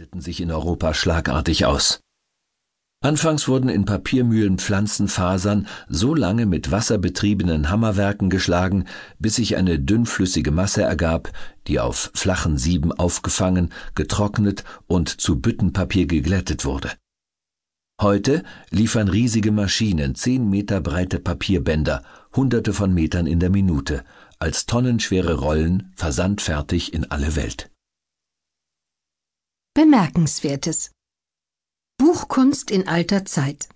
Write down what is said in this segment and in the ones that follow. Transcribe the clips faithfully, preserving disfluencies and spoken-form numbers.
breiteten sich in Europa schlagartig aus. Anfangs wurden in Papiermühlen Pflanzenfasern so lange mit wasserbetriebenen Hammerwerken geschlagen, bis sich eine dünnflüssige Masse ergab, die auf flachen Sieben aufgefangen, getrocknet und zu Büttenpapier geglättet wurde. Heute liefern riesige Maschinen zehn Meter breite Papierbänder, hunderte von Metern in der Minute, als tonnenschwere Rollen, versandfertig in alle Welt. Bemerkenswertes: Buchkunst in alter Zeit.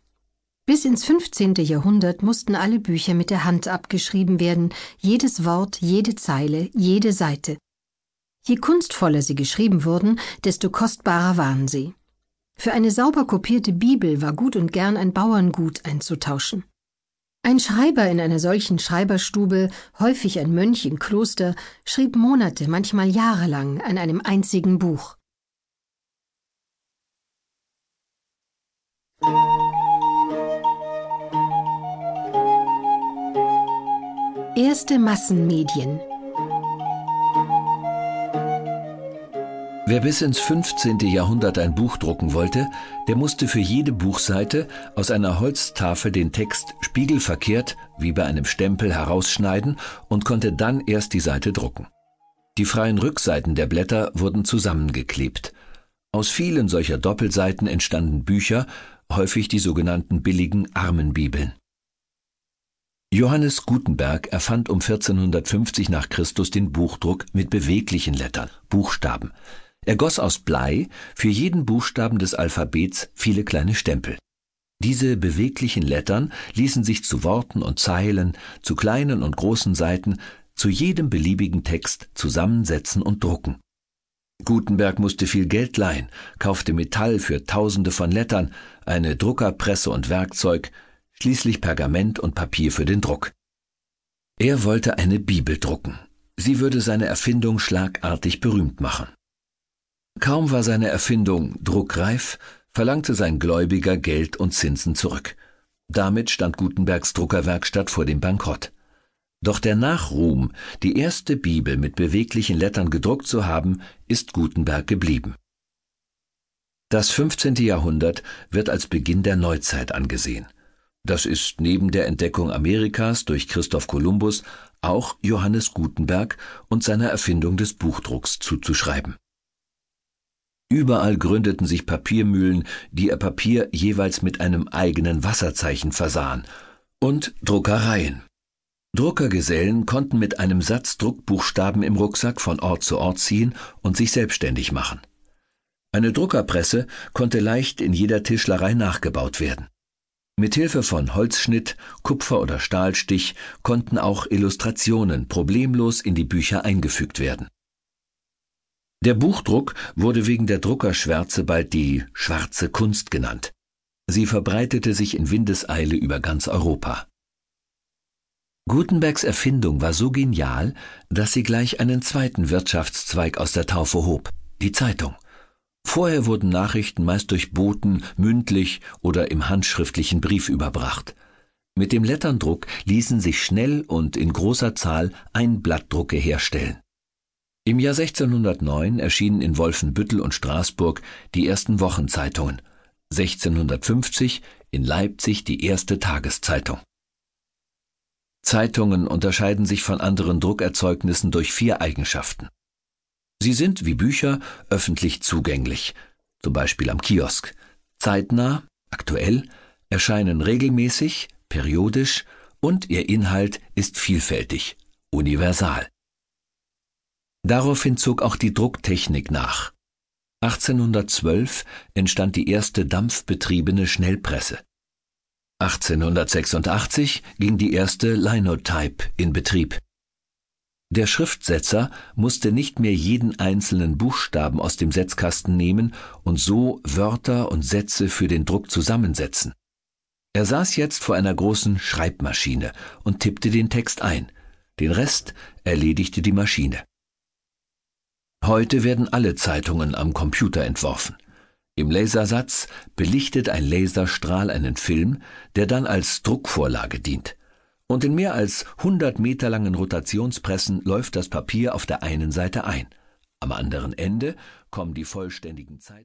Bis ins fünfzehnte Jahrhundert mussten alle Bücher mit der Hand abgeschrieben werden, jedes Wort, jede Zeile, jede Seite. Je kunstvoller sie geschrieben wurden, desto kostbarer waren sie. Für eine sauber kopierte Bibel war gut und gern ein Bauerngut einzutauschen. Ein Schreiber in einer solchen Schreiberstube, häufig ein Mönch im Kloster, schrieb Monate, manchmal jahrelang an einem einzigen Buch. Erste Massenmedien. Wer bis ins fünfzehnte Jahrhundert ein Buch drucken wollte, der musste für jede Buchseite aus einer Holztafel den Text spiegelverkehrt, wie bei einem Stempel, herausschneiden und konnte dann erst die Seite drucken. Die freien Rückseiten der Blätter wurden zusammengeklebt. Aus vielen solcher Doppelseiten entstanden Bücher, häufig die sogenannten billigen Armenbibeln. Johannes Gutenberg erfand um vierzehnhundertfünfzig nach Christus den Buchdruck mit beweglichen Lettern, Buchstaben. Er goss aus Blei für jeden Buchstaben des Alphabets viele kleine Stempel. Diese beweglichen Lettern ließen sich zu Worten und Zeilen, zu kleinen und großen Seiten, zu jedem beliebigen Text zusammensetzen und drucken. Gutenberg musste viel Geld leihen, kaufte Metall für Tausende von Lettern, eine Druckerpresse und Werkzeug, schließlich Pergament und Papier für den Druck. Er wollte eine Bibel drucken. Sie würde seine Erfindung schlagartig berühmt machen. Kaum war seine Erfindung druckreif, verlangte sein Gläubiger Geld und Zinsen zurück. Damit stand Gutenbergs Druckerwerkstatt vor dem Bankrott. Doch der Nachruhm, die erste Bibel mit beweglichen Lettern gedruckt zu haben, ist Gutenberg geblieben. Das fünfzehnte Jahrhundert wird als Beginn der Neuzeit angesehen. Das ist neben der Entdeckung Amerikas durch Christoph Kolumbus auch Johannes Gutenberg und seiner Erfindung des Buchdrucks zuzuschreiben. Überall gründeten sich Papiermühlen, die ihr Papier jeweils mit einem eigenen Wasserzeichen versahen, und Druckereien. Druckergesellen konnten mit einem Satz Druckbuchstaben im Rucksack von Ort zu Ort ziehen und sich selbstständig machen. Eine Druckerpresse konnte leicht in jeder Tischlerei nachgebaut werden. Mithilfe von Holzschnitt, Kupfer- oder Stahlstich konnten auch Illustrationen problemlos in die Bücher eingefügt werden. Der Buchdruck wurde wegen der Druckerschwärze bald die schwarze Kunst genannt. Sie verbreitete sich in Windeseile über ganz Europa. Gutenbergs Erfindung war so genial, dass sie gleich einen zweiten Wirtschaftszweig aus der Taufe hob, die Zeitung. Vorher wurden Nachrichten meist durch Boten, mündlich oder im handschriftlichen Brief überbracht. Mit dem Letterndruck ließen sich schnell und in großer Zahl Einblattdrucke herstellen. Im Jahr sechzehnhundertneun erschienen in Wolfenbüttel und Straßburg die ersten Wochenzeitungen, sechzehnhundertfünfzig in Leipzig die erste Tageszeitung. Zeitungen unterscheiden sich von anderen Druckerzeugnissen durch vier Eigenschaften. Sie sind, wie Bücher, öffentlich zugänglich, zum Beispiel am Kiosk, zeitnah, aktuell, erscheinen regelmäßig, periodisch und ihr Inhalt ist vielfältig, universal. Daraufhin zog auch die Drucktechnik nach. achtzehnhundertzwölf entstand die erste dampfbetriebene Schnellpresse. achtzehnhundertsechsundachtzig ging die erste Linotype in Betrieb. Der Schriftsetzer musste nicht mehr jeden einzelnen Buchstaben aus dem Setzkasten nehmen und so Wörter und Sätze für den Druck zusammensetzen. Er saß jetzt vor einer großen Schreibmaschine und tippte den Text ein. Den Rest erledigte die Maschine. Heute werden alle Zeitungen am Computer entworfen. Im Lasersatz belichtet ein Laserstrahl einen Film, der dann als Druckvorlage dient. Und in mehr als hundert Meter langen Rotationspressen läuft das Papier auf der einen Seite ein. Am anderen Ende kommen die vollständigen Zeitungen.